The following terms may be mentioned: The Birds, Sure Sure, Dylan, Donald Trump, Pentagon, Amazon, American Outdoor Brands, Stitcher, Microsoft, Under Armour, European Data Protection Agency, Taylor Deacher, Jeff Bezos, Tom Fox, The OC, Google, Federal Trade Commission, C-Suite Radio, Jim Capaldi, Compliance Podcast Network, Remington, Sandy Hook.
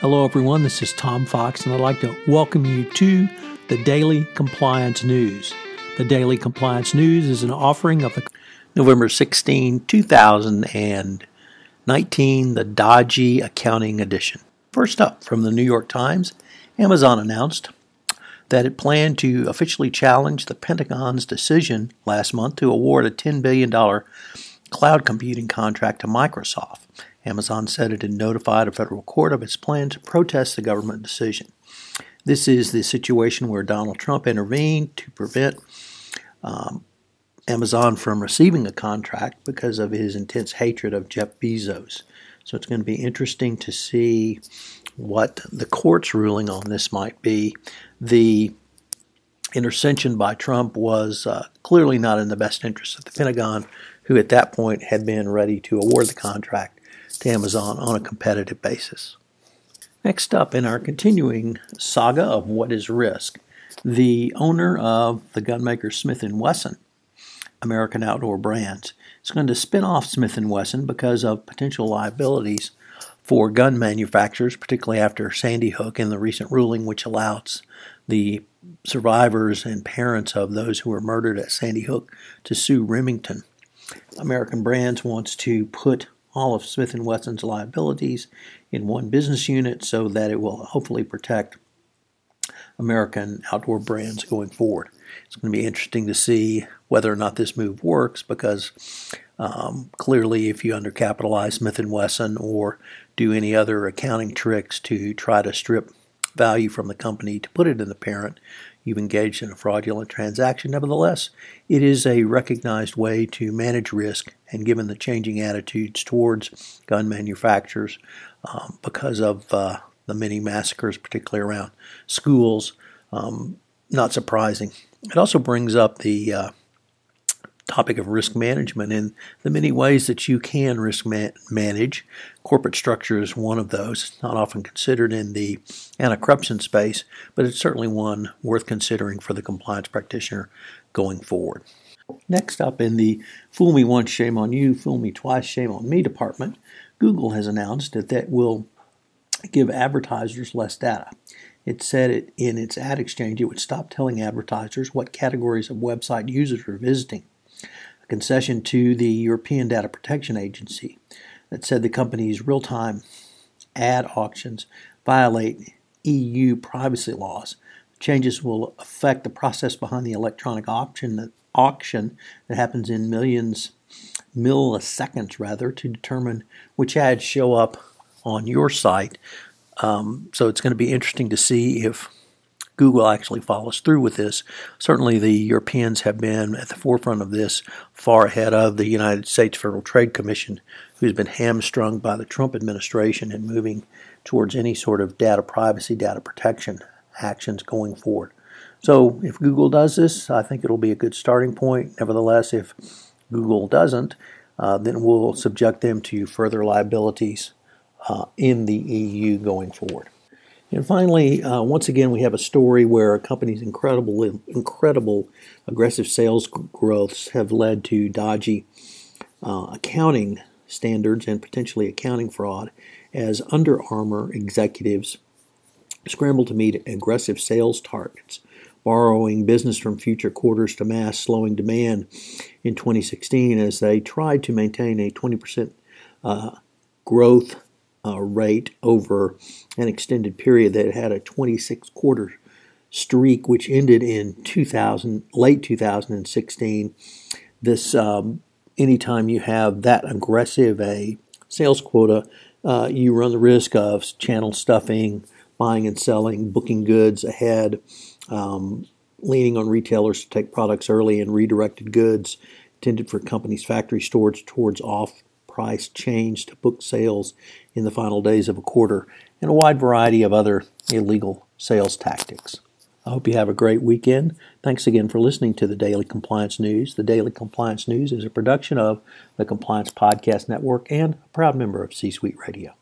Hello everyone, this is Tom Fox, and I'd like to welcome you to the Daily Compliance News. The Daily Compliance News is an offering of the November 16, 2019, the Dodgy Accounting Edition. First up, from the New York Times, Amazon announced that it planned to officially challenge the Pentagon's decision last month to award a $10 billion cloud computing contract to Microsoft. Amazon said it had notified a federal court of its plan to protest the government decision. This is the situation where Donald Trump intervened to prevent Amazon from receiving a contract because of his intense hatred of Jeff Bezos. So it's going to be interesting to see what the court's ruling on this might be. The intervention by Trump was clearly not in the best interest of the Pentagon, who at that point had been ready to award the contract to Amazon on a competitive basis. Next up, in our continuing saga of what is risk, the owner of the gunmaker Smith & Wesson, American Outdoor Brands, is going to spin off Smith & Wesson because of potential liabilities for gun manufacturers, particularly after Sandy Hook and the recent ruling which allows the survivors and parents of those who were murdered at Sandy Hook to sue Remington. American Brands wants to put all of Smith & Wesson's liabilities in one business unit so that it will hopefully protect American Outdoor Brands going forward. It's going to be interesting to see whether or not this move works because clearly if you undercapitalize Smith & Wesson or do any other accounting tricks to try to strip value from the company to put it in the parent, you've engaged in a fraudulent transaction. Nevertheless, it is a recognized way to manage risk, and given the changing attitudes towards gun manufacturers because of the many massacres, particularly around schools, not surprising. It also brings up the topic of risk management and the many ways that you can risk manage. Corporate structure is one of those. It's not often considered in the anti-corruption space, but it's certainly one worth considering for the compliance practitioner going forward. Next up, in the fool me once, shame on you, fool me twice, shame on me department, Google has announced that that will give advertisers less data. It said it in its ad exchange it would stop telling advertisers what categories of website users are visiting. A concession to the European Data Protection Agency that said the company's real-time ad auctions violate EU privacy laws. Changes will affect the process behind the electronic auction that happens in milliseconds to determine which ads show up on your site. So it's going to be interesting to see if Google actually follows through with this. Certainly the Europeans have been at the forefront of this, far ahead of the United States Federal Trade Commission, who's been hamstrung by the Trump administration in moving towards any sort of data privacy, data protection actions going forward. So if Google does this, I think it'll be a good starting point. Nevertheless, if Google doesn't, then we'll subject them to further liabilities in the EU going forward. And finally, once again, we have a story where a company's incredible aggressive sales growths have led to dodgy accounting standards and potentially accounting fraud as Under Armour executives scramble to meet aggressive sales targets, borrowing business from future quarters to mask slowing demand in 2016 as they tried to maintain a 20% growth rate over an extended period that had a 26-quarter streak, which ended in late 2016. This, anytime you have that aggressive a sales quota, you run the risk of channel stuffing, buying and selling, booking goods ahead, leaning on retailers to take products early, and redirected goods intended for companies' factory stores towards off-price change to book sales in the final days of a quarter, and a wide variety of other illegal sales tactics. I hope you have a great weekend. Thanks again for listening to the Daily Compliance News. The Daily Compliance News is a production of the Compliance Podcast Network and a proud member of C-Suite Radio.